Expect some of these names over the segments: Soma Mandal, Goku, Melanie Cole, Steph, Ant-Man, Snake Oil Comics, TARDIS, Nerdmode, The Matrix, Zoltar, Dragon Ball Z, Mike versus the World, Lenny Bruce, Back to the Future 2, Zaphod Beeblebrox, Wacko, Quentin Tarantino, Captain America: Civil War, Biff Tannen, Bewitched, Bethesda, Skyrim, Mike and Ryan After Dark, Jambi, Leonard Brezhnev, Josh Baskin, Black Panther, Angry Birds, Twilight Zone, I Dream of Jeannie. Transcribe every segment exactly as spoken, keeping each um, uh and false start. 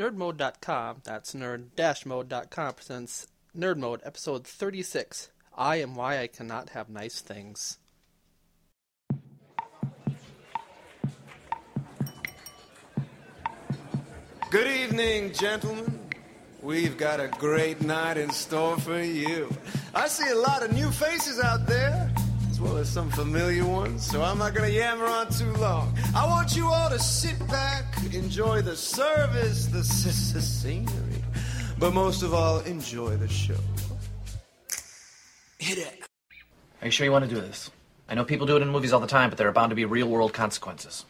nerd mode dot com, that's nerd dash mode dot com, presents Nerd Mode, episode thirty-six, I Am Why I Cannot Have Nice Things. Good evening, gentlemen. We've got a great night in store for you. I see a lot of new faces out there, as well as some familiar ones, so I'm not going to yammer on too long. I want you all to sit back, enjoy the service, the, s- the scenery, but most of all, enjoy the show. Hit it. Are you sure you want to do this? I know people do it in movies all the time, but there are bound to be real-world consequences.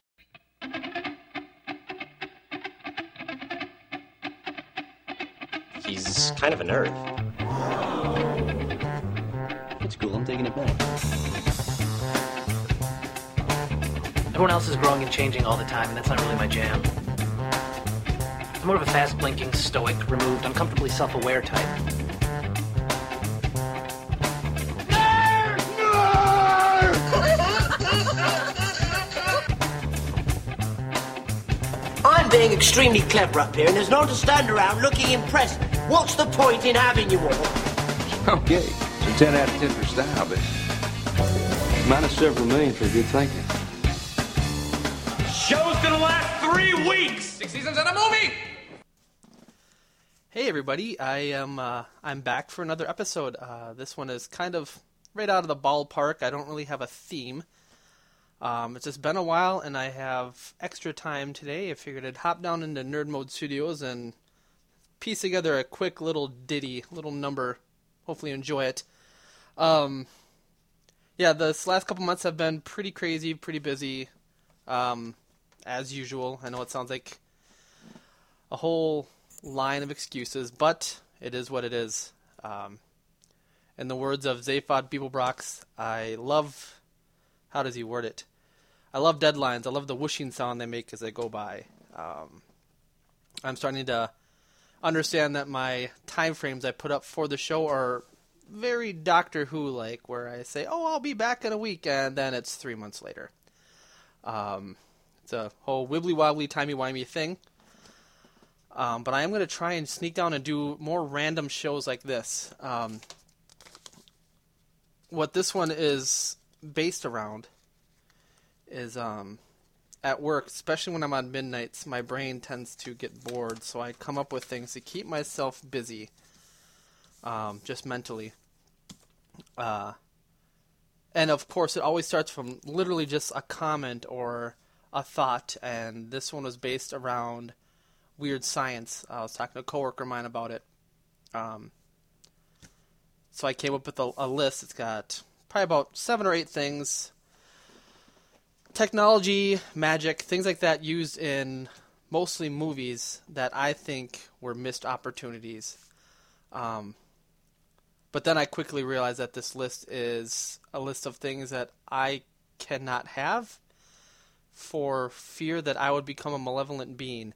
He's kind of a nerd. It's cool, I'm taking it back. Everyone else is growing and changing all the time, and that's not really my jam. I'm more of a fast-blinking, stoic, removed, uncomfortably self-aware type. Nerd! Nerd! I'm being extremely clever up here, and there's no one to stand around looking impressed. What's the point in having you all? Okay, it's a ten out of ten for style, but minus several million for good thinking. Show's gonna last three weeks! Six seasons and a movie! Hey everybody, I am, uh, I'm back for another episode. Uh, this one is kind of right out of the ballpark. I don't really have a theme. Um, it's just been a while and I have extra time today. I figured I'd hop down into Nerd Mode Studios and piece together a quick little ditty, little number. Hopefully you enjoy it. Um, yeah, this last couple months have been pretty crazy, pretty busy, um, as usual. I know it sounds like a whole line of excuses, but it is what it is. Um, in the words of Zaphod Beeblebrox, I love... How does he word it? I love deadlines. I love the whooshing sound they make as they go by. Um, I'm starting to understand that my time frames I put up for the show are very Doctor Who like, where I say, oh, I'll be back in a week, and then it's three months later. Um, it's a whole wibbly wobbly timey wimey thing. Um, but I am going to try and sneak down and do more random shows like this. Um, what this one is based around is um, at work, especially when I'm on midnights, my brain tends to get bored, so I come up with things to keep myself busy, um, just mentally. Uh, and of course, it always starts from literally just a comment or a thought, and this one was based around Weird Science. I was talking to a coworker of mine about it. Um, so I came up with a, a list. It's got probably about seven or eight things. Technology, magic, things like that used in mostly movies that I think were missed opportunities. Um, but then I quickly realized that this list is a list of things that I cannot have for fear that I would become a malevolent being.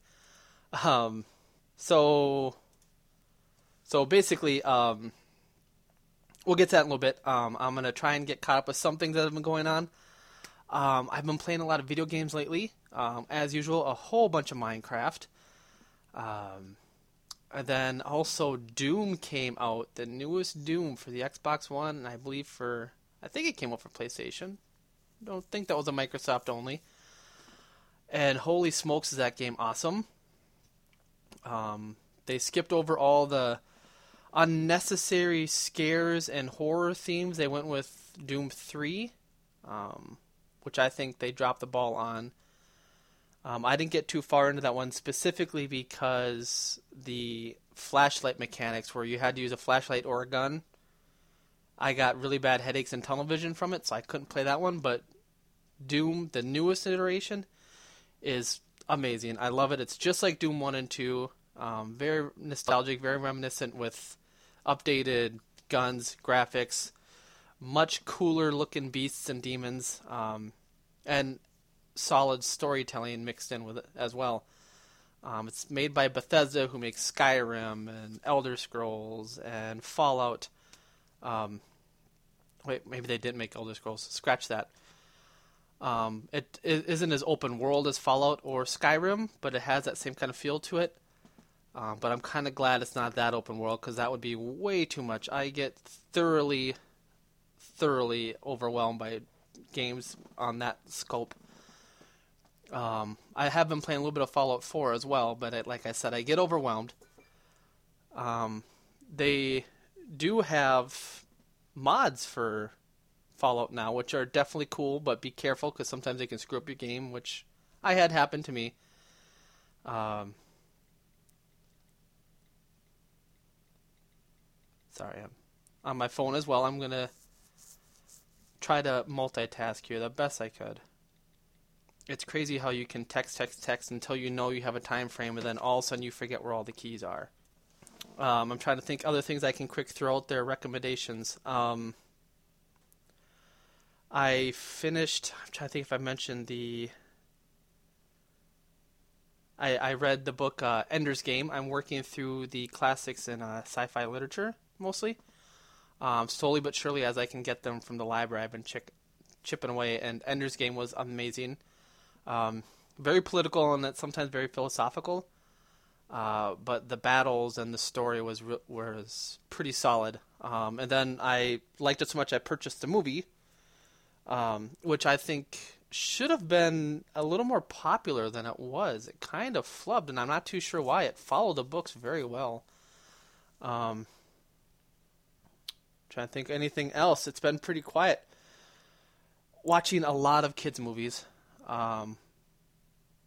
Um, so, so basically, um, we'll get to that in a little bit. Um, I'm going to try and get caught up with some things that have been going on. Um, I've been playing a lot of video games lately, um, as usual, a whole bunch of Minecraft. Um, and then also Doom came out, the newest Doom for the Xbox One, and I believe for, I think it came out for PlayStation. Don't think that was a Microsoft only. And holy smokes, is that game awesome. Um, they skipped over all the unnecessary scares and horror themes. They went with Doom three, um, which I think they dropped the ball on. Um, I didn't get too far into that one specifically because the flashlight mechanics where you had to use a flashlight or a gun. I got really bad headaches and tunnel vision from it, so I couldn't play that one. But Doom, the newest iteration, is amazing. I love it. It's just like Doom one and two. Um, very nostalgic, very reminiscent with updated guns, graphics, much cooler looking beasts and demons, um, and solid storytelling mixed in with it as well. Um, it's made by Bethesda, who makes Skyrim and Elder Scrolls and Fallout. Um, wait, maybe they didn't make Elder Scrolls. Scratch that. Um, it, it isn't as open world as Fallout or Skyrim, but it has that same kind of feel to it. Um, but I'm kind of glad it's not that open world, because that would be way too much. I get thoroughly, thoroughly overwhelmed by games on that scope. Um, I have been playing a little bit of Fallout four as well, but I, like I said, I get overwhelmed. Um, they do have mods for Fallout now, which are definitely cool, but be careful, because sometimes they can screw up your game, which I had happen to me. Um... Sorry, I'm on my phone as well. I'm going to try to multitask here the best I could. It's crazy how you can text, text, text until you know you have a time frame, and then all of a sudden you forget where all the keys are. Um, I'm trying to think other things I can quick throw out there, recommendations. Um, I finished, I'm trying to think if I mentioned the... I, I read the book uh, Ender's Game. I'm working through the classics in uh, sci-fi literature. Mostly, um, slowly but surely, as I can get them from the library, I've been chick- chipping away. And Ender's Game was amazing, um, very political and sometimes very philosophical. Uh, but the battles and the story was re- was pretty solid. Um, and then I liked it so much I purchased the movie, um, which I think should have been a little more popular than it was. It kind of flubbed, and I'm not too sure why. It followed the books very well. Um, Trying to think of anything else. It's been pretty quiet. Watching a lot of kids' movies. Um,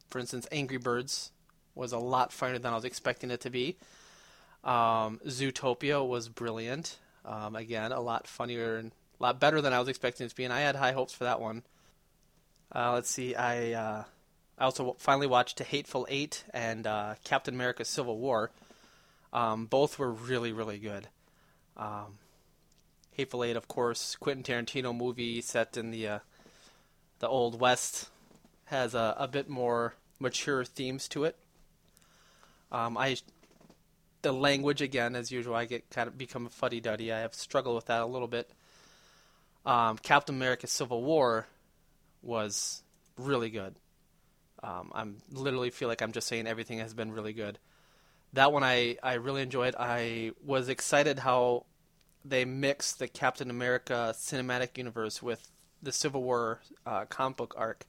for instance, Angry Birds was a lot funnier than I was expecting it to be. Um, Zootopia was brilliant. Um, again, a lot funnier and a lot better than I was expecting it to be, and I had high hopes for that one. Uh, let's see. I uh, I also finally watched Hateful Eight and uh, Captain America: Civil War. Um, both were really, really good. Um, Hateful Eight, of course, Quentin Tarantino movie set in the uh, the Old West, has a, a bit more mature themes to it. Um, I the language again, as usual, I get kind of become fuddy duddy. I have struggled with that a little bit. Um, Captain America: Civil War was really good. Um, I'm literally feel like I'm just saying everything has been really good. That one I I really enjoyed. I was excited how they mixed the Captain America cinematic universe with the Civil War uh, comic book arc.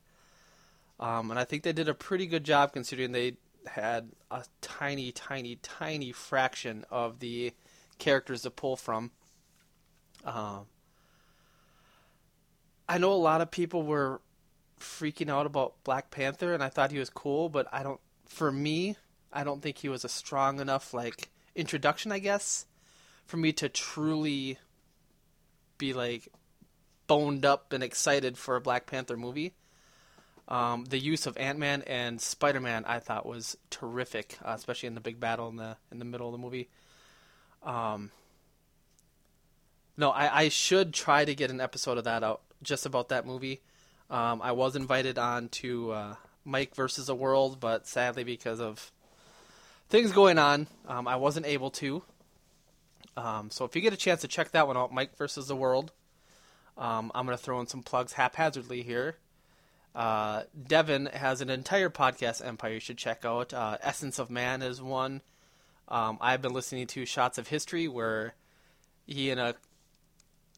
Um, and I think they did a pretty good job, considering they had a tiny, tiny, tiny fraction of the characters to pull from. Um, I know a lot of people were freaking out about Black Panther, and I thought he was cool, but I don't, for me, I don't think he was a strong enough, like, introduction, I guess, for me to truly be, like, boned up and excited for a Black Panther movie. Um, the use of Ant-Man and Spider-Man I thought was terrific, uh, especially in the big battle in the in the middle of the movie. Um, no, I, I should try to get an episode of that out, just about that movie. Um, I was invited on to uh, Mike versus the World, but sadly because of things going on, um, I wasn't able to. Um, so if you get a chance to check that one out, Mike versus the World, um, I'm going to throw in some plugs haphazardly here. Uh, Devin has an entire podcast empire you should check out. Uh, Essence of Man is one. Um, I've been listening to Shots of History, where he and a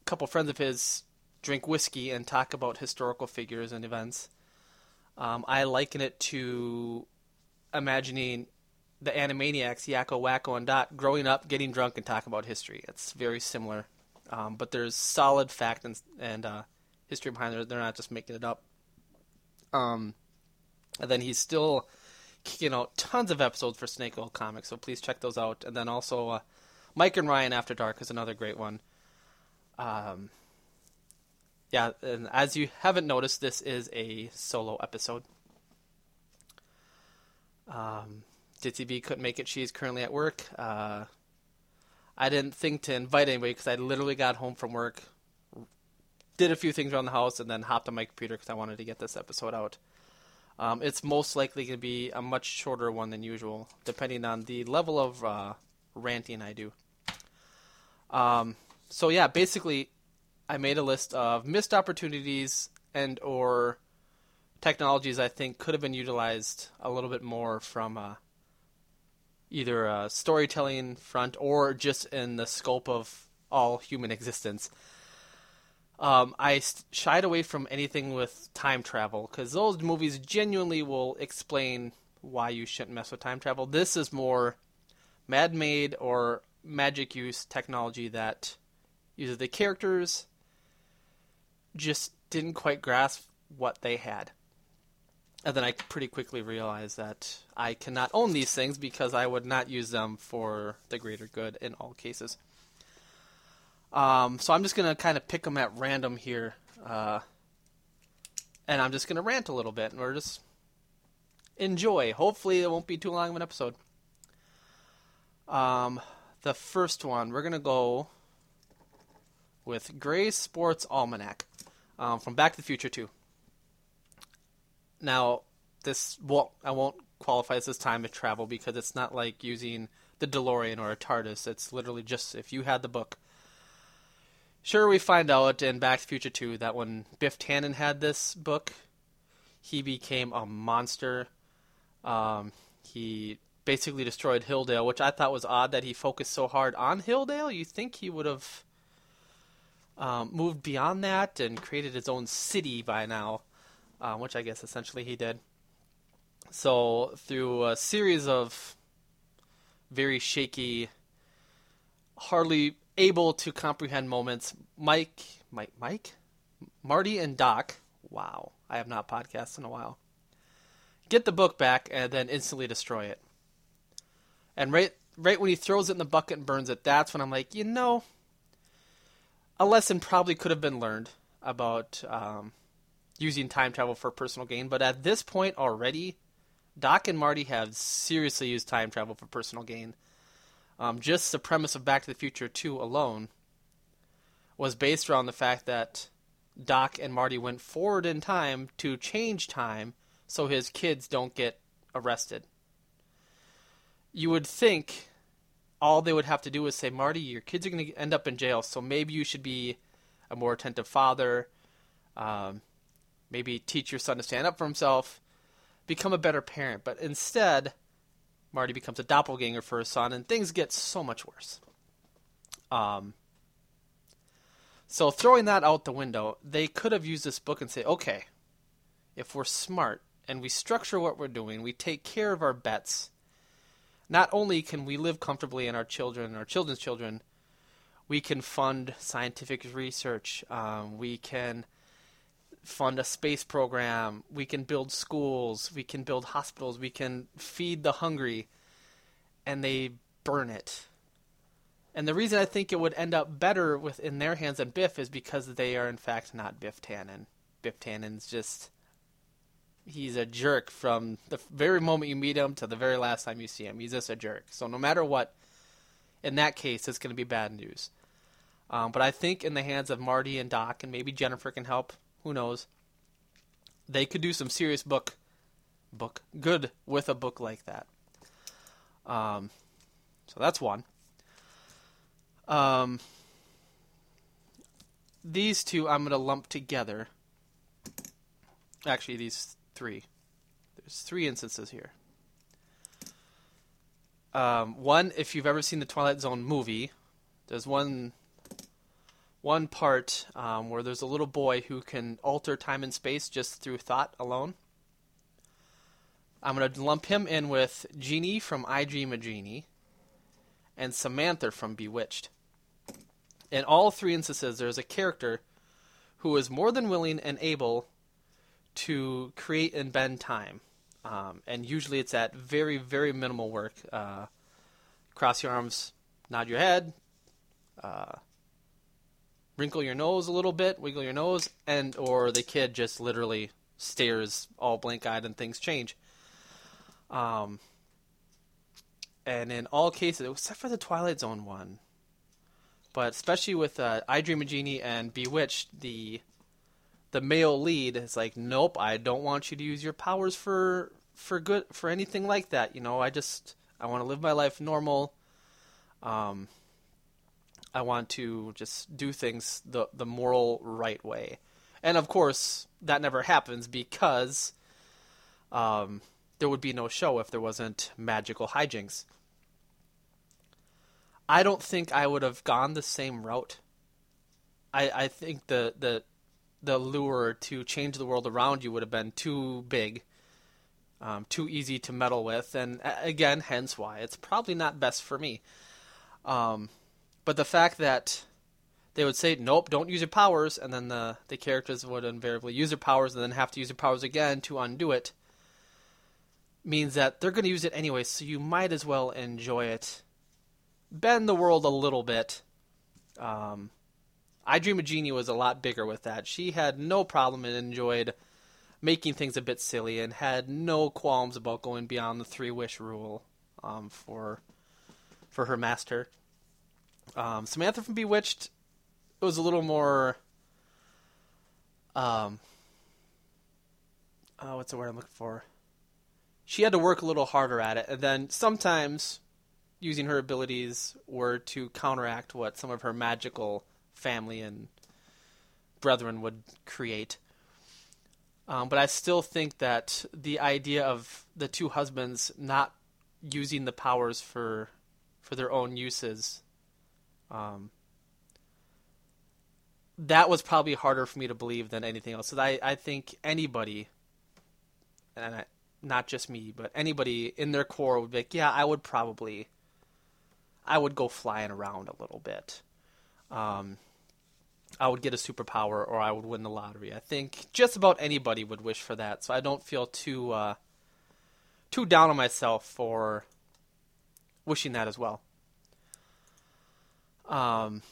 couple friends of his drink whiskey and talk about historical figures and events. Um, I liken it to imagining the Animaniacs, Yakko, Wacko, and Dot, growing up, getting drunk, and talking about history. It's very similar. Um, but there's solid fact and, and uh, history behind it. They're not just making it up. Um, and then he's still kicking out tons of episodes for Snake Oil Comics, so please check those out. And then also uh, Mike and Ryan After Dark is another great one. Um, yeah, and as you haven't noticed, this is a solo episode. Um... Ditzy B couldn't make it. She's currently at work. Uh, I didn't think to invite anybody because I literally got home from work, did a few things around the house, and then hopped on my computer because I wanted to get this episode out. Um, it's most likely going to be a much shorter one than usual, depending on the level of uh, ranting I do. Um, so yeah, basically, I made a list of missed opportunities and or technologies I think could have been utilized a little bit more from... Uh, either a storytelling front or just in the scope of all human existence. Um, I shied away from anything with time travel because those movies genuinely will explain why you shouldn't mess with time travel. This is more mad-made or magic use technology that either the characters just didn't quite grasp what they had. And then I pretty quickly realized that I cannot own these things because I would not use them for the greater good in all cases. Um, so I'm just going to kind of pick them at random here. Uh, and I'm just going to rant a little bit. And we're just enjoy. Hopefully it won't be too long of an episode. Um, the first one, we're going to go with Gray's Sports Almanac um, from Back to the Future two. Now, this won't, I won't qualify as this time of travel because it's not like using the DeLorean or a TARDIS. It's literally just if you had the book. Sure, we find out in Back to the Future two that when Biff Tannen had this book, he became a monster. Um, he basically destroyed Hilldale, which I thought was odd that he focused so hard on Hilldale. You think he would have um, moved beyond that and created his own city by now, uh, which I guess essentially he did. So through a series of very shaky, hardly able to comprehend moments, Mike, Mike, Mike, Marty and Doc. Wow, I have not podcasted in a while. Get the book back and then instantly destroy it. And right, right when he throws it in the bucket and burns it, that's when I'm like, you know, a lesson probably could have been learned about um, using time travel for personal gain. But at this point already, Doc and Marty have seriously used time travel for personal gain. Um, just the premise of Back to the Future two alone was based around the fact that Doc and Marty went forward in time to change time so his kids don't get arrested. You would think all they would have to do is say, Marty, your kids are going to end up in jail, so maybe you should be a more attentive father, um, maybe teach your son to stand up for himself, become a better parent. But instead, Marty becomes a doppelganger for his son, and things get so much worse. Um, so throwing that out the window, they could have used this book and say, okay, if we're smart and we structure what we're doing, we take care of our bets, not only can we live comfortably in our children and our children's children, we can fund scientific research, um, we can fund a space program, we can build schools, we can build hospitals, we can feed the hungry, and they burn it. And the reason I think it would end up better within their hands than Biff is because they are in fact not Biff Tannen. Biff Tannen's just, he's a jerk from the very moment you meet him to the very last time you see him. He's just a jerk. So no matter what, in that case, it's going to be bad news. Um, but I think in the hands of Marty and Doc, and maybe Jennifer can help, who knows? They could do some serious book, book good with a book like that. Um, so that's one. Um, these two I'm going to lump together. Actually, these three. There's three instances here. Um, one, if you've ever seen the Twilight Zone movie, there's one... One part um, where there's a little boy who can alter time and space just through thought alone. I'm going to lump him in with Jeannie from I Dream of Jeannie and Samantha from Bewitched. In all three instances, there's a character who is more than willing and able to create and bend time. Um, and usually it's at very, very minimal work. Uh, cross your arms, nod your head, uh... wrinkle your nose a little bit, wiggle your nose, and or the kid just literally stares all blank-eyed and things change. Um, and in all cases, except for the Twilight Zone one, but especially with uh, I Dream of Jeannie and Bewitched, the the male lead is like, nope, I don't want you to use your powers for for good for anything like that. You know, I just I want to live my life normal. Um. I want to just do things the the moral right way. And, of course, that never happens because um, there would be no show if there wasn't magical hijinks. I don't think I would have gone the same route. I, I think the, the the lure to change the world around you would have been too big, um, too easy to meddle with, and again, hence why it's probably not best for me. Um, but the fact that they would say, nope, don't use your powers, and then the, the characters would invariably use their powers and then have to use their powers again to undo it, means that they're going to use it anyway, so you might as well enjoy it. Bend the world a little bit. Um, I Dream of Jeannie was a lot bigger with that. She had no problem and enjoyed making things a bit silly and had no qualms about going beyond the three-wish rule um, for for her master. Um, Samantha from Bewitched, it was a little more... Um, oh, what's the word I'm looking for? She had to work a little harder at it, and then sometimes using her abilities were to counteract what some of her magical family and brethren would create. Um, but I still think that the idea of the two husbands not using the powers for for their own uses, um, that was probably harder for me to believe than anything else. So I, I think anybody, and I, not just me, but anybody in their core would be like, yeah, I would probably, I would go flying around a little bit. Um, I would get a superpower or I would win the lottery. I think just about anybody would wish for that. So I don't feel too, uh, too down on myself for wishing that as well. Um,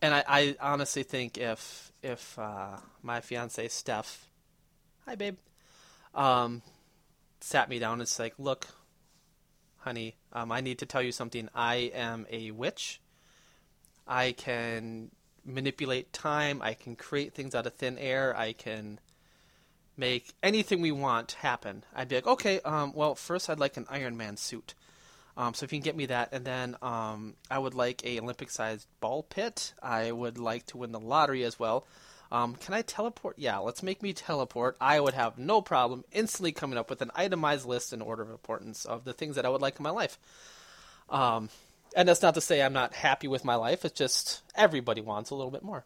and I, I honestly think if, if, uh, my fiance, Steph, hi babe, um, sat me down and it's like, look, honey, um, I need to tell you something. I am a witch. I can manipulate time. I can create things out of thin air. I can make anything we want happen. I'd be like, okay, um, well, first I'd like an Iron Man suit. Um, so if you can get me that, and then um, I would like a Olympic-sized ball pit. I would like to win the lottery as well. Um, can I teleport? Yeah, let's make me teleport. I would have no problem instantly coming up with an itemized list in order of importance of the things that I would like in my life. Um, and that's not to say I'm not happy with my life. It's just everybody wants a little bit more.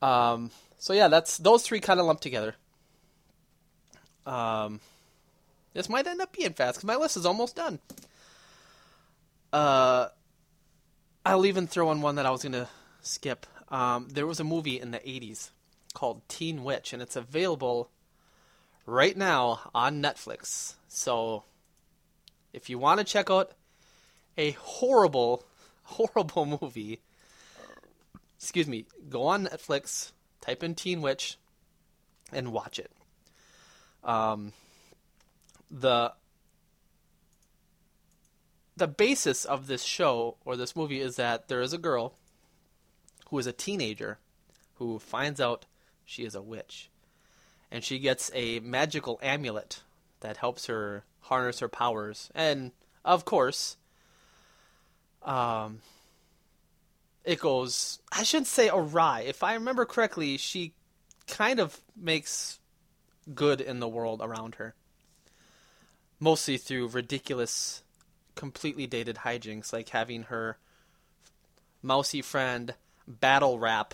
Um, so yeah, that's those three kind of lumped together. Um, this might end up being fast because my list is almost done. Uh, I'll even throw in one that I was going to skip. Um, there was a movie in the eighties called Teen Witch, and it's available right now on Netflix. So if you want to check out a horrible, horrible movie, excuse me, go on Netflix, type in Teen Witch, and watch it. Um, the the basis of this show or this movie is that there is a girl who is a teenager who finds out she is a witch, and she gets a magical amulet that helps her harness her powers. And of course, um, it goes, I shouldn't say awry. If I remember correctly, she kind of makes good in the world around her, mostly through ridiculous, completely dated hijinks, like having her mousy friend battle rap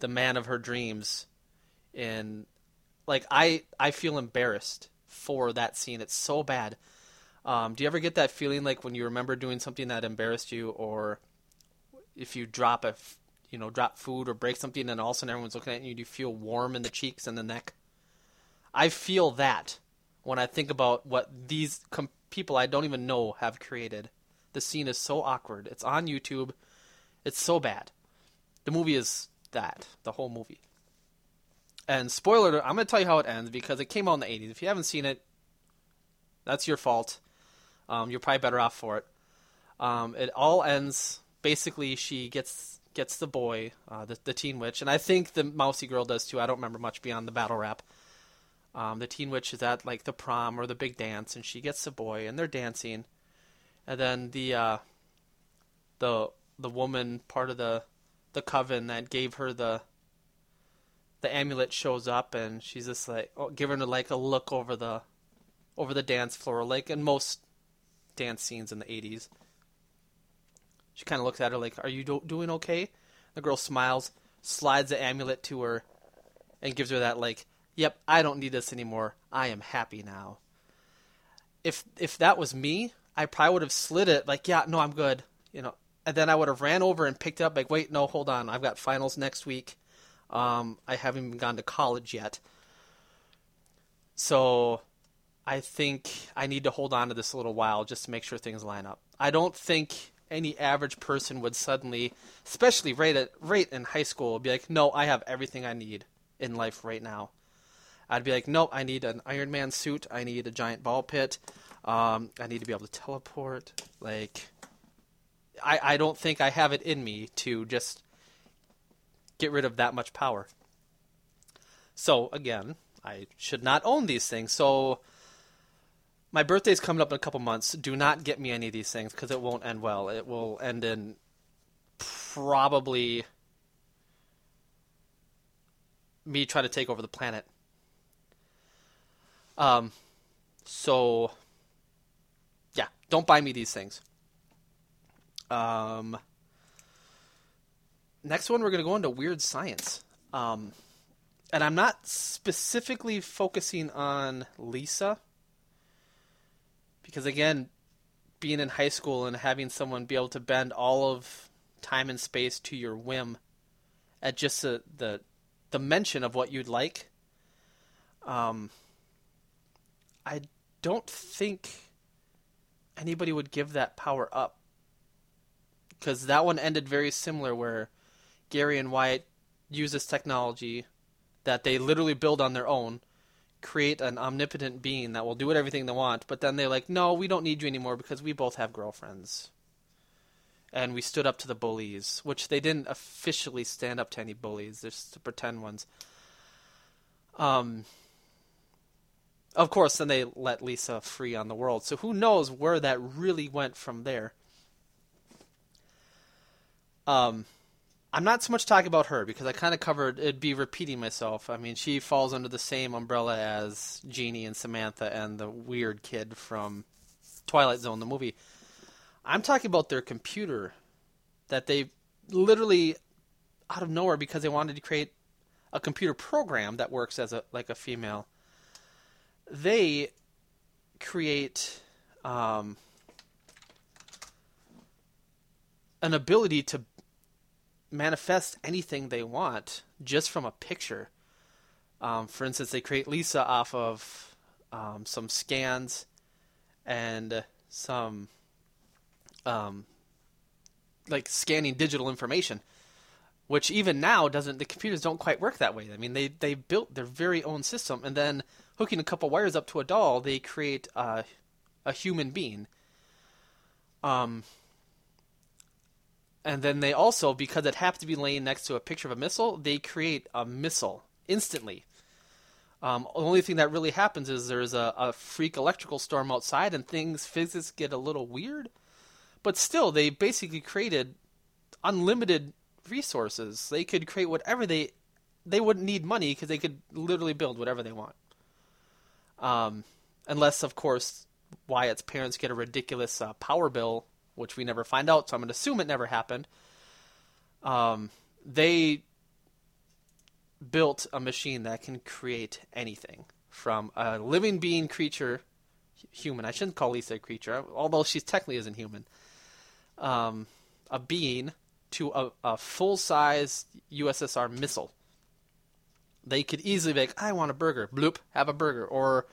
the man of her dreams. And like, I, I feel embarrassed for that scene. It's so bad. Um, do you ever get that feeling like when you remember doing something that embarrassed you, or if you drop a, you know, drop food or break something and all of a sudden everyone's looking at you, do you feel warm in the cheeks and the neck? I feel that when I think about what these com- people I don't even know have created. The scene is so awkward. It's on YouTube. It's so bad. The movie is that. The whole movie. And spoiler alert, I'm going to tell you how it ends because it came out in the eighties. If you haven't seen it, that's your fault. Um, you're probably better off for it. Um, it all ends, basically she gets gets the boy, uh, the, the teen witch, and I think the mousy girl does too. I don't remember much beyond the battle rap. Um, the teen witch is at like the prom or the big dance, and she gets the boy, and they're dancing. And then the uh, the... the woman, part of the, the coven that gave her the the amulet, shows up, and she's just like, oh, giving her like a look over the over the dance floor, like in most dance scenes in the eighties. She kind of looks at her like, are you do- doing okay? The girl smiles, slides the amulet to her, and gives her that like, yep, I don't need this anymore. I am happy now. If if that was me, I probably would have slid it like, yeah, no, I'm good. You know, and then I would have ran over and picked up like, wait, no, hold on. I've got finals next week. Um, I haven't even gone to college yet. So I think I need to hold on to this a little while just to make sure things line up. I don't think any average person would suddenly, especially right, at, right in high school, be like, no, I have everything I need in life right now. I'd be like, nope, I need an Iron Man suit. I need a giant ball pit. Um, I need to be able to teleport. Like, I, I don't think I have it in me to just get rid of that much power. So, again, I should not own these things. So, my birthday's coming up in a couple months. Do not get me any of these things because it won't end well. It will end in probably me trying to take over the planet. Um, so yeah, don't buy me these things. Um, next one, we're going to go into Weird Science. Um, and I'm not specifically focusing on Lisa because again, being in high school and having someone be able to bend all of time and space to your whim at just a, the, the mention of what you'd like. Um, I don't think anybody would give that power up because that one ended very similar where Gary and Wyatt use this technology that they literally build on their own, create an omnipotent being that will do everything they want, but then they're like, no, we don't need you anymore because we both have girlfriends. And we stood up to the bullies, which they didn't officially stand up to any bullies, just to pretend ones. Um... Of course, then they let Lisa free on the world. So who knows where that really went from there. Um, I'm not so much talking about her because I kind of covered, it'd be repeating myself. I mean, she falls under the same umbrella as Jeannie and Samantha and the weird kid from Twilight Zone, the movie. I'm talking about their computer that they literally, out of nowhere, because they wanted to create a computer program that works as a like a female. They create um, an ability to manifest anything they want just from a picture. Um, for instance, they create Lisa off of um, some scans and some um, like scanning digital information, which even now doesn't. The computers don't quite work that way. I mean, they they built their very own system and then. Hooking a couple wires up to a doll, they create uh, a human being. Um, and then they also, because it happened to be laying next to a picture of a missile, they create a missile instantly. Um, the only thing that really happens is there's a, a freak electrical storm outside and things, physics get a little weird. But still, they basically created unlimited resources. They could create whatever they... They wouldn't need money because they could literally build whatever they want. Um, unless, of course, Wyatt's parents get a ridiculous uh, power bill, which we never find out, so I'm going to assume it never happened. Um, they built a machine that can create anything from a living being creature, human. I shouldn't call Lisa a creature, although she technically isn't human. Um, a being to a, a full-size U S S R missile. They could easily be like, I want a burger. Bloop, have a burger. Or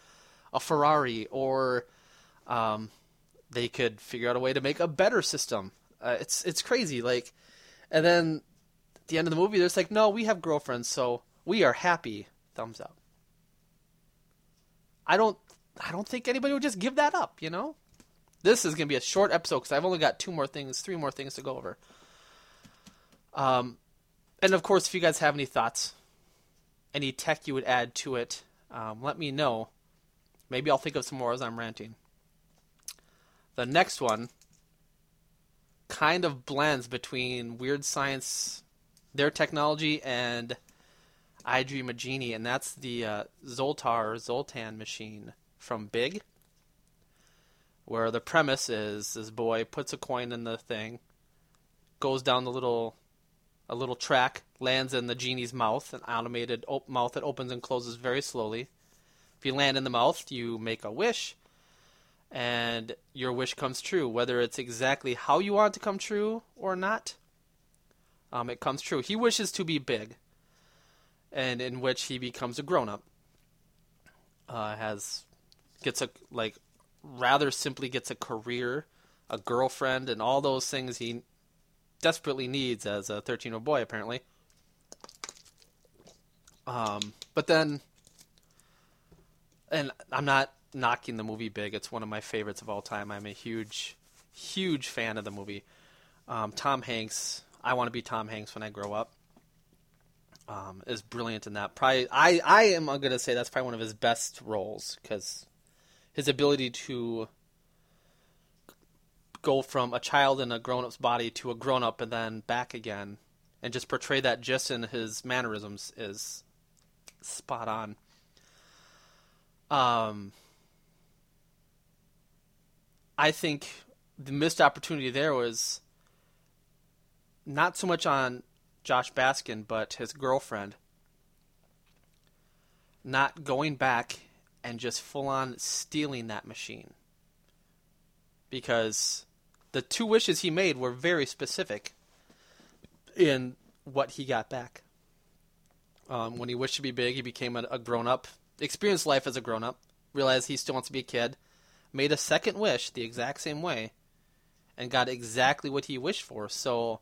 a Ferrari. Or um, they could figure out a way to make a better system. Uh, it's it's crazy. Like, and then at the end of the movie, they're just like, no, we have girlfriends, so we are happy. Thumbs up. I don't, I don't think anybody would just give that up, you know? This is going to be a short episode because I've only got two more things, three more things to go over. Um, and, of course, if you guys have any thoughts... Any tech you would add to it, um, let me know. Maybe I'll think of some more as I'm ranting. The next one kind of blends between Weird Science, their technology, and I Dream of Jeannie, and that's the uh, Zoltar Zoltan machine from Big. where the premise is this boy puts a coin in the thing, goes down the little a little track, lands in the genie's mouth, an automated op- mouth that opens and closes very slowly. If you land in the mouth, you make a wish, and your wish comes true. Whether it's exactly how you want it to come true or not, um, it comes true. He wishes to be big, and in which he becomes a grown-up. Uh, has gets a like rather simply gets a career, a girlfriend, and all those things he desperately needs as a thirteen-year-old boy, apparently. Um, but then, and I'm not knocking the movie Big. It's one of my favorites of all time. I'm a huge, huge fan of the movie. Um, Tom Hanks, I want to be Tom Hanks when I grow up, um, is brilliant in that. Probably, I, I am going to say that's probably one of his best roles, because his ability to go from a child in a grown-up's body to a grown-up and then back again and just portray that just in his mannerisms is spot on. Um, I think the missed opportunity there was not so much on Josh Baskin, but his girlfriend not going back and just full-on stealing that machine. Because the two wishes he made were very specific in what he got back. Um, when he wished to be big, he became a, a grown-up, experienced life as a grown-up, realized he still wants to be a kid, made a second wish the exact same way, and got exactly what he wished for. So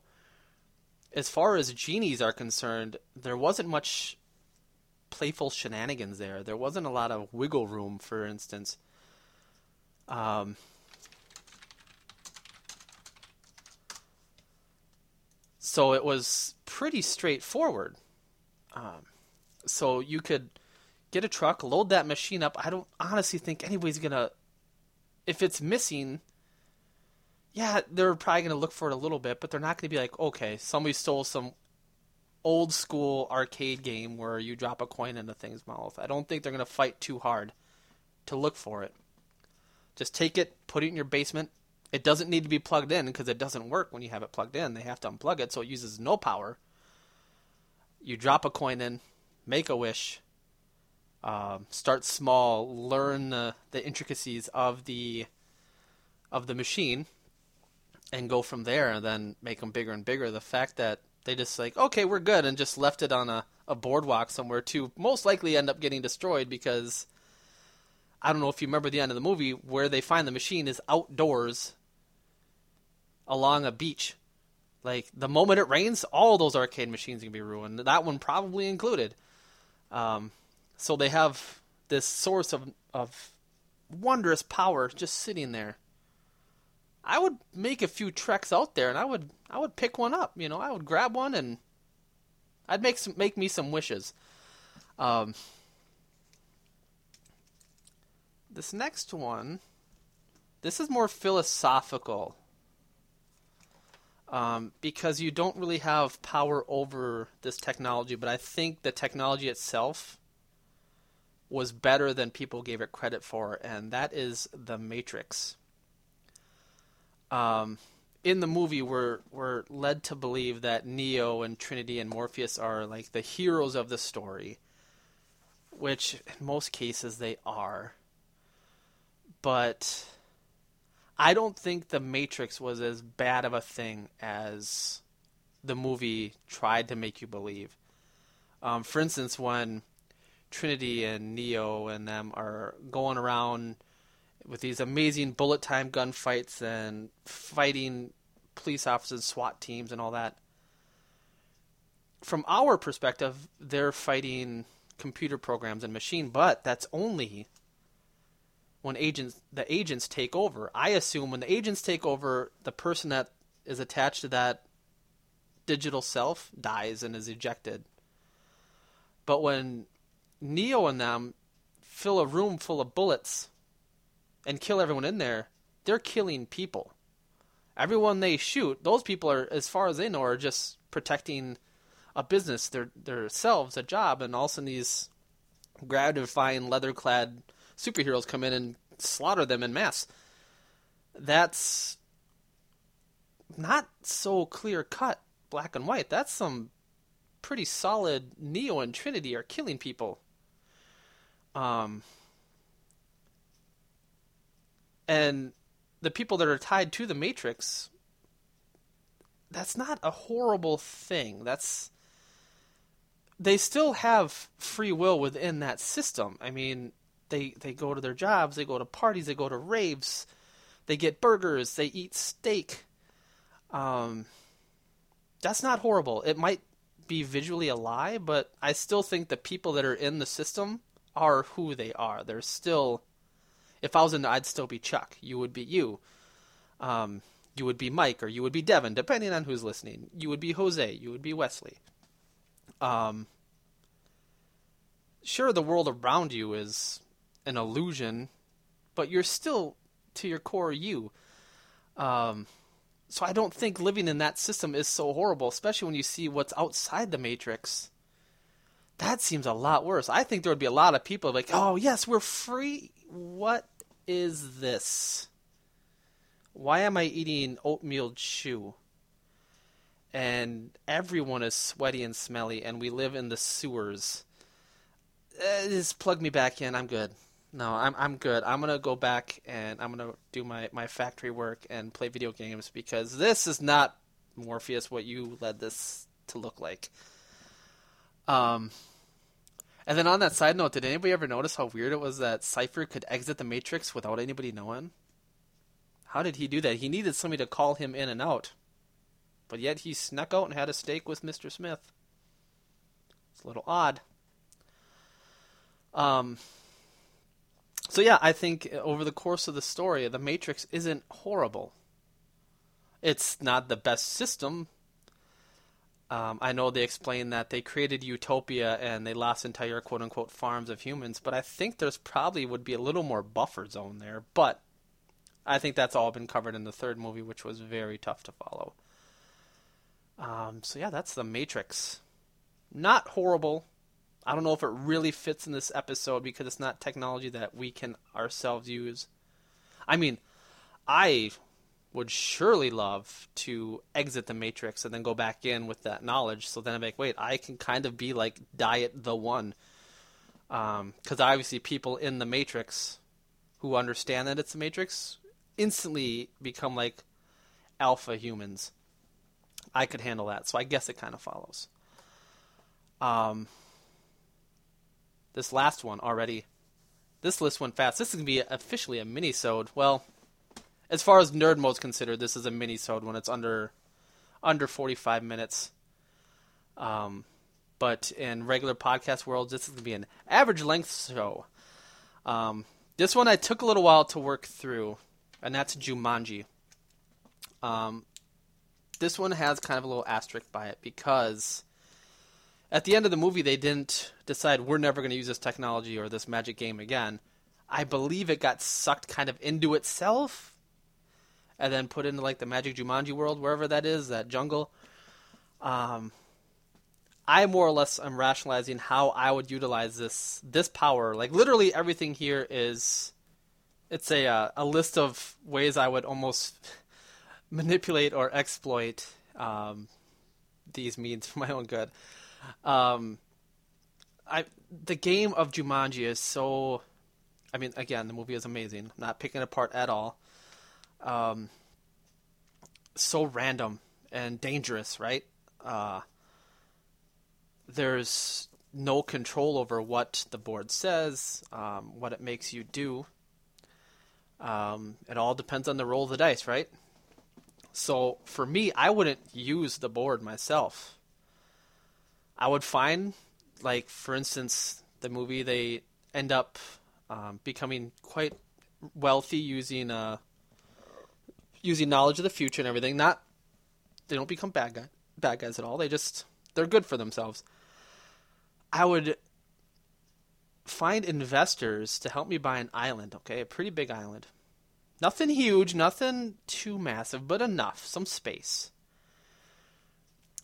as far as genies are concerned, there wasn't much playful shenanigans there. There wasn't a lot of wiggle room, for instance. Um... So it was pretty straightforward. Um, so you could get a truck, load that machine up. I don't honestly think anybody's going to... If it's missing, yeah, they're probably going to look for it a little bit, but they're not going to be like, okay, somebody stole some old-school arcade game where you drop a coin into things' mouth. I don't think they're going to fight too hard to look for it. Just take it, put it in your basement. It doesn't need to be plugged in because it doesn't work when you have it plugged in. They have to unplug it, so it uses no power. You drop a coin in, make a wish, um, start small, learn the, the intricacies of the of the machine, and go from there, and then make them bigger and bigger. The fact that they just like, okay, we're good, and just left it on a, a boardwalk somewhere to most likely end up getting destroyed because I don't know if you remember the end of the movie where they find the machine is outdoors along a beach. Like, the moment it rains, all those arcade machines can be ruined. That one probably included. Um, so they have this source of of wondrous power just sitting there. I would make a few treks out there, and I would I would pick one up. You know, I would grab one, and I'd make some make me some wishes. Um, this next one, this is more philosophical. Um, because you don't really have power over this technology, but I think the technology itself was better than people gave it credit for, and that is The Matrix. Um, in the movie, we're, we're led to believe that Neo and Trinity and Morpheus are like the heroes of the story, which in most cases they are. But I don't think The Matrix was as bad of a thing as the movie tried to make you believe. Um, for instance, when Trinity and Neo and them are going around with these amazing bullet time gunfights and fighting police officers, SWAT teams, and all that, from our perspective, they're fighting computer programs and machine, but that's only when agents, the agents take over. I assume when the agents take over, the person that is attached to that digital self dies and is ejected. But when Neo and them fill a room full of bullets and kill everyone in there, they're killing people. Everyone they shoot, those people are, as far as they know, are just protecting a business, their themselves, a job, and all of a sudden these gratifying leather-clad superheroes come in and slaughter them en masse. that's not so clear-cut black and white. That's some pretty solid Neo and Trinity are killing people. Um, and the people that are tied to the Matrix, that's not a horrible thing. That's, they still have free will within that system. I mean, they, they go to their jobs, they go to parties, they go to raves, they get burgers, they eat steak. Um, that's not horrible. It might be visually a lie, but I still think the people that are in the system are who they are. They're still, if I was in, I'd still be Chuck. You would be you. Um, you would be Mike, or you would be Devin, depending on who's listening. You would be Jose. You would be Wesley. Um, sure, the world around you is an illusion, but you're still, to your core, you. Um, so I don't think living in that system is so horrible, especially when you see what's outside the Matrix. That seems a lot worse. I think there would be a lot of people like, oh, yes, we're free. What is this? Why am I eating oatmeal chew? And everyone is sweaty and smelly, and we live in the sewers. Uh, just plug me back in. I'm good. No, I'm I'm good. I'm gonna go back and I'm gonna do my, my factory work and play video games, because this is not Morpheus what you led this to look like. Um, and then on that side note, did anybody ever notice how weird it was that Cypher could exit the Matrix without anybody knowing? How did he do that? He needed somebody to call him in and out. But yet he snuck out and had a steak with Mister Smith. It's a little odd. Um, so yeah, I think over the course of the story, the Matrix isn't horrible. It's not the best system. Um, I know they explain that they created Utopia and they lost entire quote-unquote farms of humans, but I think there's probably would be a little more buffer zone there, but I think that's all been covered in the third movie, which was very tough to follow. Um, so yeah, that's The Matrix. Not horrible. I don't know if it really fits in this episode because it's not technology that we can ourselves use. I mean, I would surely love to exit The Matrix and then go back in with that knowledge. So then I'm like, wait, I can kind of be like Diet the One. Um, 'cause obviously people in The Matrix who understand that it's The Matrix instantly become like alpha humans. I could handle that, so I guess it kind of follows. Um, this last one already. This list went fast. This is going to be officially a mini-sode. Well, as far as nerd mode's considered, this is a mini-sode when it's under under forty-five minutes. Um, but in regular podcast world, this is going to be an average-length show. Um, this one I took a little while to work through, and that's Jumanji. Um... This one has kind of a little asterisk by it because at the end of the movie, they didn't decide we're never going to use this technology or this magic game again. I believe it got sucked kind of into itself and then put into like the Magic Jumanji world, wherever that is, that jungle. Um, I more or less am rationalizing how I would utilize this, this power. Like literally everything here is, it's a, uh, a list of ways I would almost manipulate or exploit um, these means for my own good. Um, I the game of Jumanji is so... I mean, again, the movie is amazing. I'm not picking it apart at all. Um, so random and dangerous, right? Uh, there's no control over what the board says, um, what it makes you do. Um, it all depends on the roll of the dice, right? So for me, I wouldn't use the board myself. I would find, like, for instance, the movie, they end up um, becoming quite wealthy using uh, using knowledge of the future and everything. Not, they don't become bad guy, bad guys at all. They just, they're good for themselves. I would find investors to help me buy an island, okay, a pretty big island. Nothing huge, nothing too massive, but enough, some space.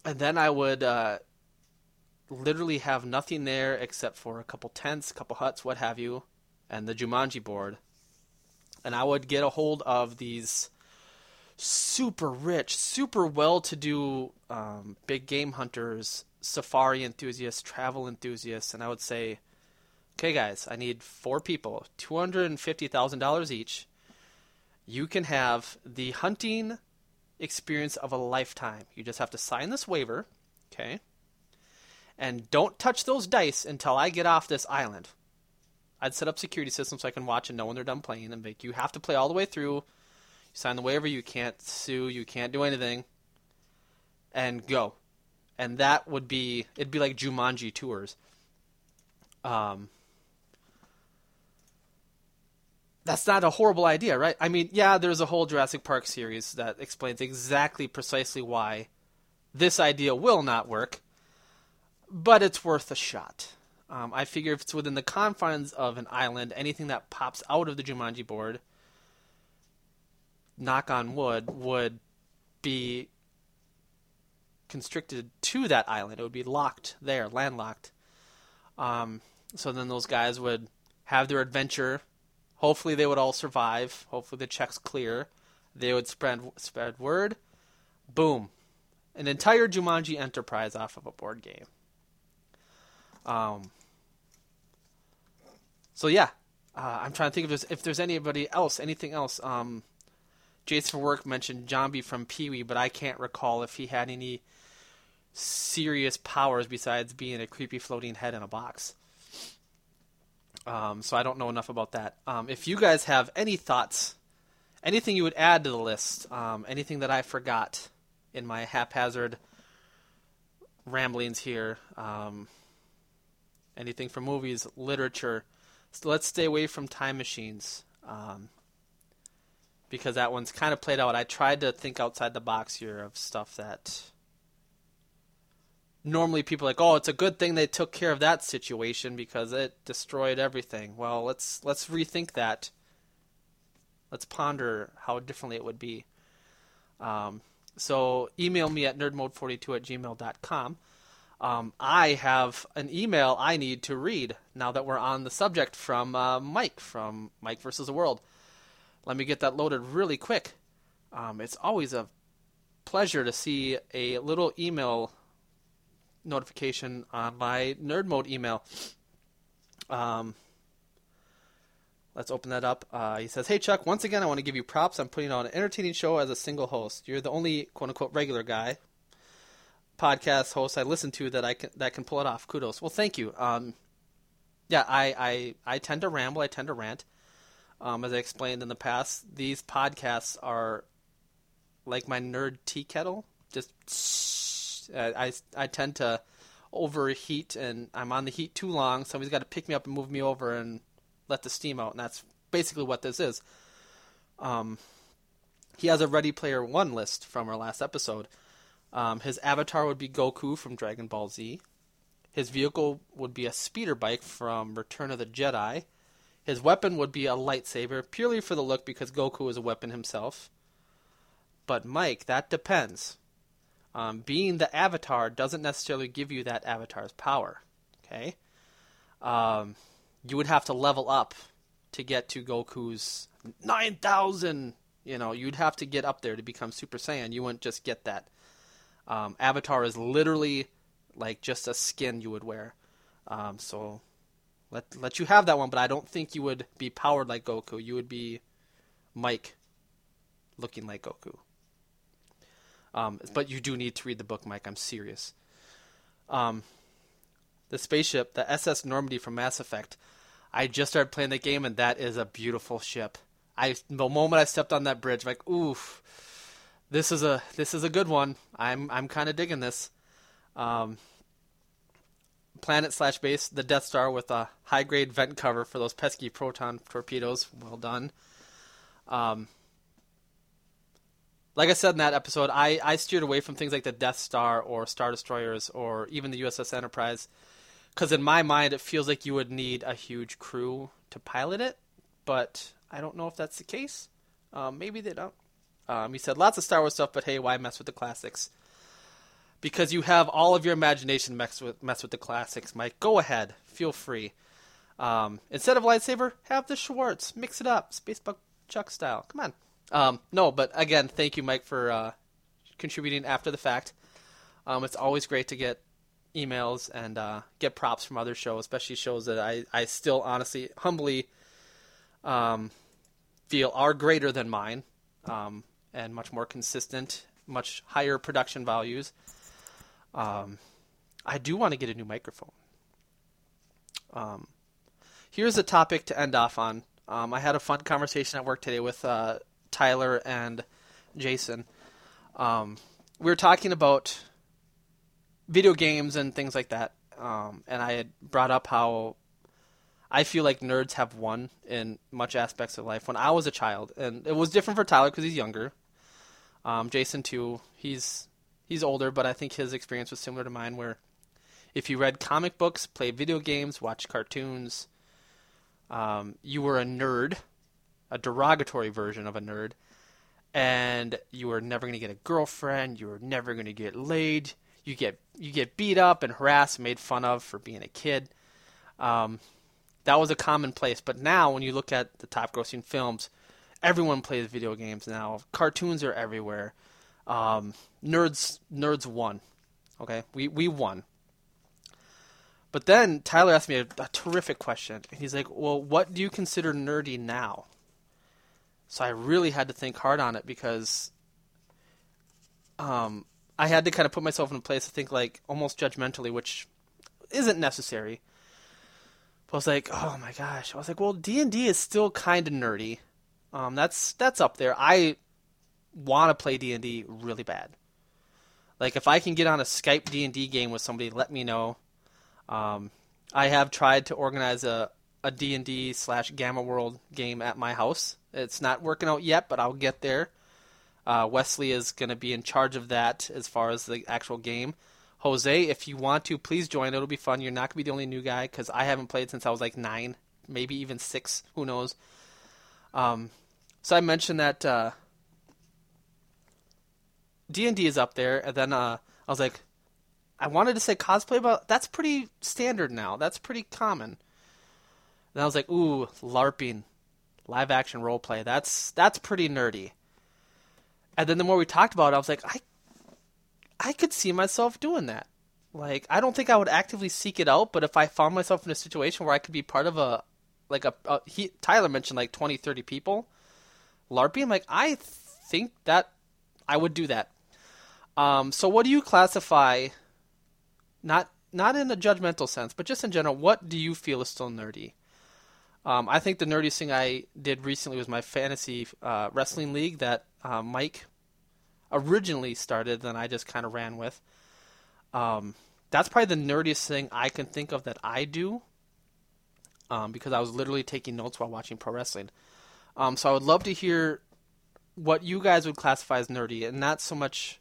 And then I would uh, literally have nothing there except for a couple tents, a couple huts, what have you, and the Jumanji board. and I would get a hold of these super rich, super well-to-do um, big game hunters, safari enthusiasts, travel enthusiasts, and I would say, okay, guys, I need four people, two hundred fifty thousand dollars each. You can have the hunting experience of a lifetime. You just have to sign this waiver, okay? And don't touch those dice until I get off this island. I'd set up security systems so I can watch and know when they're done playing. And make, you have to play all the way through. You sign the waiver. You can't sue. You can't do anything. And go. And that would be... It'd be like Jumanji tours. Um... That's not a horrible idea, right? I mean, yeah, there's a whole Jurassic Park series that explains exactly precisely why this idea will not work, but it's worth a shot. Um, I figure if it's within the confines of an island, anything that pops out of the Jumanji board, knock on wood, would be constricted to that island. It would be locked there, landlocked. Um, so then those guys would have their adventure. Hopefully they would all survive. Hopefully the check's clear. They would spread spread word. Boom. An entire Jumanji enterprise off of a board game. Um. So, yeah. Uh, I'm trying to think of this, if there's anybody else, anything else. Um, Jason for Work mentioned Jambi from Pee-wee, but I can't recall if he had any serious powers besides being a creepy floating head in a box. Um, so I don't know enough about that. Um, if you guys have any thoughts, anything you would add to the list, um, anything that I forgot in my haphazard ramblings here, um, anything from movies, literature, so let's stay away from time machines, um, because that one's kind of played out. I tried to think outside the box here of stuff that normally people are like, oh, it's a good thing they took care of that situation because it destroyed everything. Well, let's let's rethink that. Let's ponder how differently it would be. Um, so email me at nerdmode forty-two at gmail dot com. Um, I have an email I need to read now that we're on the subject from uh, Mike, from Mike versus the World. Let me get that loaded really quick. Um, it's always a pleasure to see a little email notification on my Nerd Mode email. Um, let's open that up. Uh, he says, hey, Chuck, once again, I want to give you props. I'm putting on an entertaining show as a single host. You're the only, quote-unquote, regular guy, podcast host I listen to that I can, that can pull it off. Kudos. Well, thank you. Um, yeah, I, I, I tend to ramble. I tend to rant. Um, as I explained in the past, these podcasts are like my nerd tea kettle. Just I, I tend to overheat, and I'm on the heat too long. Somebody's got to pick me up and move me over and let the steam out, and that's basically what this is. Um, he has a Ready Player One list from our last episode. Um, his avatar would be Goku from Dragon Ball Z. His vehicle would be a speeder bike from Return of the Jedi. His weapon would be a lightsaber, purely for the look because Goku is a weapon himself. But Mike, that depends. Um, being the avatar doesn't necessarily give you that avatar's power, okay? Um, you would have to level up to get to Goku's nine thousand, you know, you'd have to get up there to become Super Saiyan. You wouldn't just get that. Um, avatar is literally like just a skin you would wear. Um, so let, let you have that one, but I don't think you would be powered like Goku. You would be Mike looking like Goku. Um, but you do need to read the book, Mike. I'm serious. Um, the spaceship, the S S Normandy from Mass Effect. I just started playing that game, and that is a beautiful ship. I the moment I stepped on that bridge, I'm like, oof, this is a this is a good one. I'm I'm kind of digging this. Um, planet slash base, the Death Star with a high grade vent cover for those pesky proton torpedoes. Well done. Um. Like I said in that episode, I, I steered away from things like the Death Star or Star Destroyers or even the U S S Enterprise because in my mind it feels like you would need a huge crew to pilot it, but I don't know if that's the case. Um, maybe they don't. Um, he said, lots of Star Wars stuff, but hey, why mess with the classics? Because you have all of your imagination mess with, mess with the classics, Mike. Go ahead. Feel free. Um, instead of lightsaber, have the Schwartz. Mix it up. Spacebar Chuck style. Come on. Um, no, but again, thank you, Mike, for uh, contributing after the fact. Um, it's always great to get emails and uh, get props from other shows, especially shows that I, I still honestly, humbly um, feel are greater than mine um, and much more consistent, much higher production values. Um, I do want to get a new microphone. Um, here's a topic to end off on. Um, I had a fun conversation at work today with uh, Tyler and Jason. Um, we were talking about video games and things like that, um, and I had brought up how I feel like nerds have won in much aspects of life when I was a child. And it was different for Tyler because he's younger. Um, Jason, too, he's he's older, but I think his experience was similar to mine, where if you read comic books, played video games, watched cartoons, Um, you were a nerd, a derogatory version of a nerd, and you were never going to get a girlfriend. You were never going to get laid. You get you get beat up and harassed, made fun of for being a kid. Um, that was a commonplace. But now, when you look at the top-grossing films, everyone plays video games now. Cartoons are everywhere. Um, nerds nerds won. Okay, we we won. But then Tyler asked me a, a terrific question. He's like, well, what do you consider nerdy now? So I really had to think hard on it because um, I had to kind of put myself in a place to think like almost judgmentally, which isn't necessary. But I was like, oh my gosh. I was like, well, D and D is still kind of nerdy. Um, that's that's up there. I want to play D and D really bad. Like if I can get on a Skype D and D game with somebody, let me know. Um, I have tried to organize a, a D and D slash Gamma World game at my house. It's not working out yet, but I'll get there. Uh, Wesley is going to be in charge of that as far as the actual game. Jose, if you want to, please join. It'll be fun. You're not going to be the only new guy because I haven't played since I was like nine, maybe even six. Who knows? Um, so I mentioned that uh, D and D is up there. And then uh, I was like, I wanted to say cosplay, but that's pretty standard now. That's pretty common. And I was like, ooh, LARPing, live action role play. That's that's pretty nerdy. And then the more we talked about it, I was like, I I could see myself doing that. Like, I don't think I would actively seek it out, but if I found myself in a situation where I could be part of a, like a, a he, Tyler mentioned like twenty, thirty people LARPing, like I think that I would do that. Um, so what do you classify? Not not in a judgmental sense, but just in general, what do you feel is still nerdy? Um, I think the nerdiest thing I did recently was my fantasy uh, wrestling league that uh, Mike originally started, then I just kind of ran with. Um, that's probably the nerdiest thing I can think of that I do, um, because I was literally taking notes while watching pro wrestling. Um, so I would love to hear what you guys would classify as nerdy, and not so much...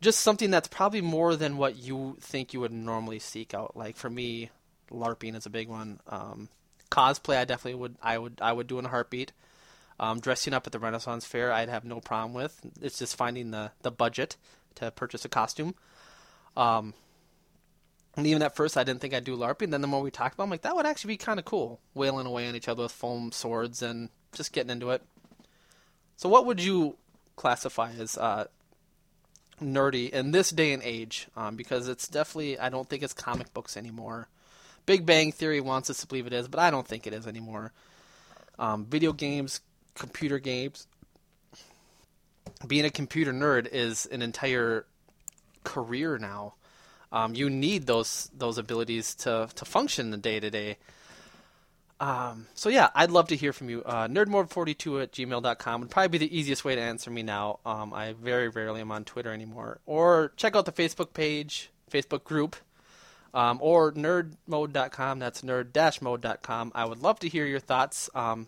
just something that's probably more than what you think you would normally seek out. Like for me, LARPing is a big one. Um, cosplay, I definitely would. I would. I would do in a heartbeat. Um, dressing up at the Renaissance Fair, I'd have no problem with. It's just finding the, the budget to purchase a costume. Um, and even at first, I didn't think I'd do LARPing. Then the more we talked about, it, I'm like, that would actually be kind of cool, wailing away on each other with foam swords and just getting into it. So, what would you classify as? Uh, nerdy in this day and age, um, because it's definitely, I don't think it's comic books anymore. Big Bang Theory wants us to believe it is, but I don't think it is anymore. Um, video games, computer games. Being a computer nerd is an entire career now. Um, you need those those abilities to, to function the day-to-day. Um, so yeah, I'd love to hear from you. Uh, nerdmorb forty-two at gmail dot com would probably be the easiest way to answer me now. Um, I very rarely am on Twitter anymore. Or check out the Facebook page, Facebook group, um, or nerdmode dot com. That's nerd dash mode dot com. I would love to hear your thoughts, um,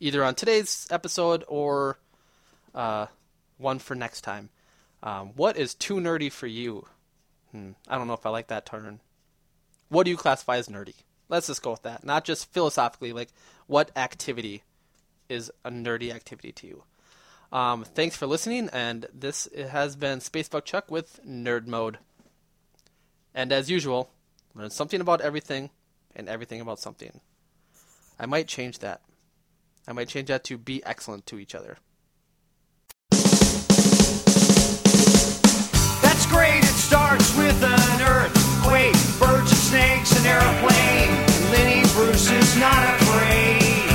either on today's episode or uh, one for next time. Um, what is too nerdy for you? Hmm, I don't know if I like that turn. What do you classify as nerdy? Let's just go with that. Not just philosophically, like what activity is a nerdy activity to you? Um, thanks for listening, and this has been Spacebuck Chuck with Nerd Mode. And as usual, learn something about everything and everything about something. I might change that. I might change that to be excellent to each other. That's great. It starts with an earthquake, birds and snakes, an airplane. Lenny Bruce is not afraid.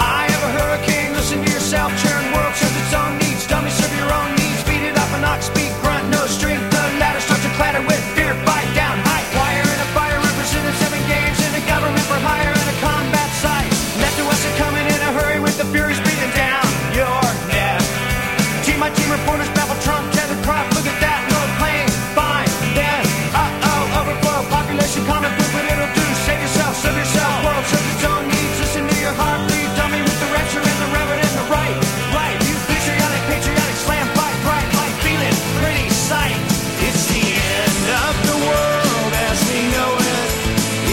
I have a hurricane. Listen to yourself. Churn world serves its own needs. Dummy serve your own needs. Beat it up and knock. Speak grunt. No strength. The ladder starts to clatter with fear. Bite down. High wire and a fire represented seven games in a government for hire and a combat site. Left to us are coming in a hurry with the furies breathing down your neck. Team by team reporters baffle Trump. Look at that, no plane, fine, death, uh-oh, overflow, population, common food, but it'll do, save yourself, serve yourself, world, serve its own needs, listen to your heartbeat, dummy with the rapture and the reverend and the right, right, you patriotic, patriotic, slam, fight, bright light, feeling pretty sight, it's the end of the world as we know it,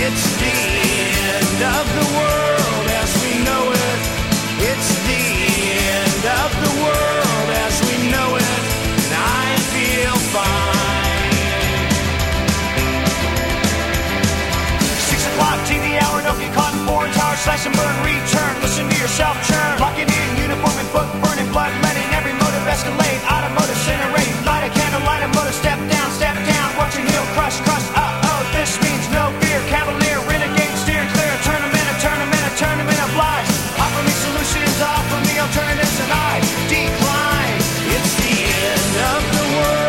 it's the end of the world as we know it, it's the end of the world as we know it. Six o'clock, T V hour, don't get caught in foreign towers, slice and burn, return, listen to yourself churn, lock it in, uniform and book, burning blood, letting every motive escalate, automotive, incinerate, light a candle, light a motor, step down, step down, watch a heel, crush, crush, uh-oh, this means no fear, cavalier, renegade, steer clear, a tournament, a tournament, a tournament of lies, offer me solutions, offer me alternatives, and I decline, it's the end of the world.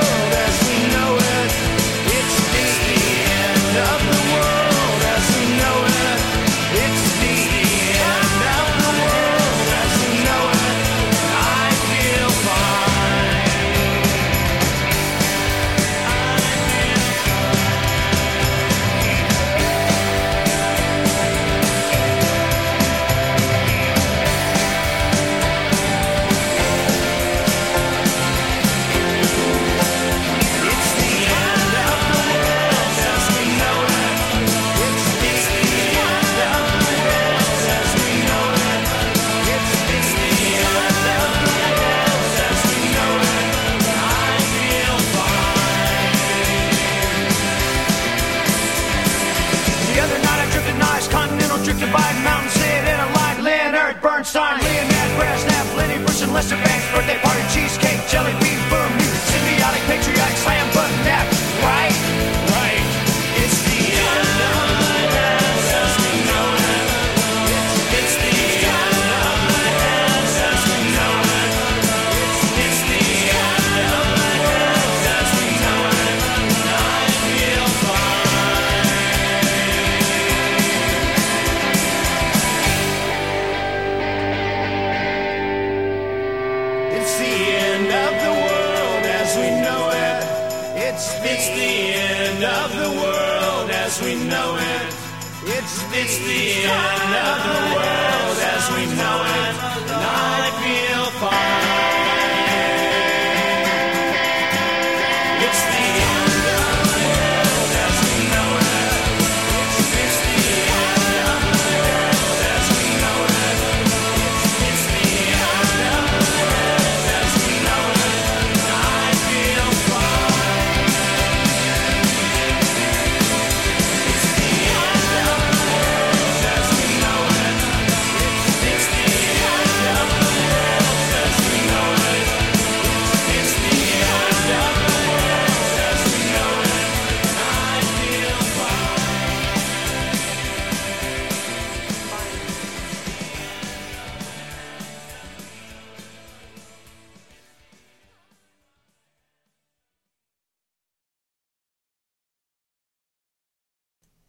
Drifted by mountains, sit in a line, Leonard Bernstein, Leonard Brezhnev, Lenny Bruce and Lester Bangs, birthday party, cheesecake, jelly bean, boom, music, symbiotic, patriotic, slam button, nap, right? Right. It's the end of the world as we know it. It's the end of the world as we know it. It's the end of the world as we know it. I feel fine. It's the end of the world as we know it. It's the, it's the end of the world as we know it. It's, it's the end of the world as we know it.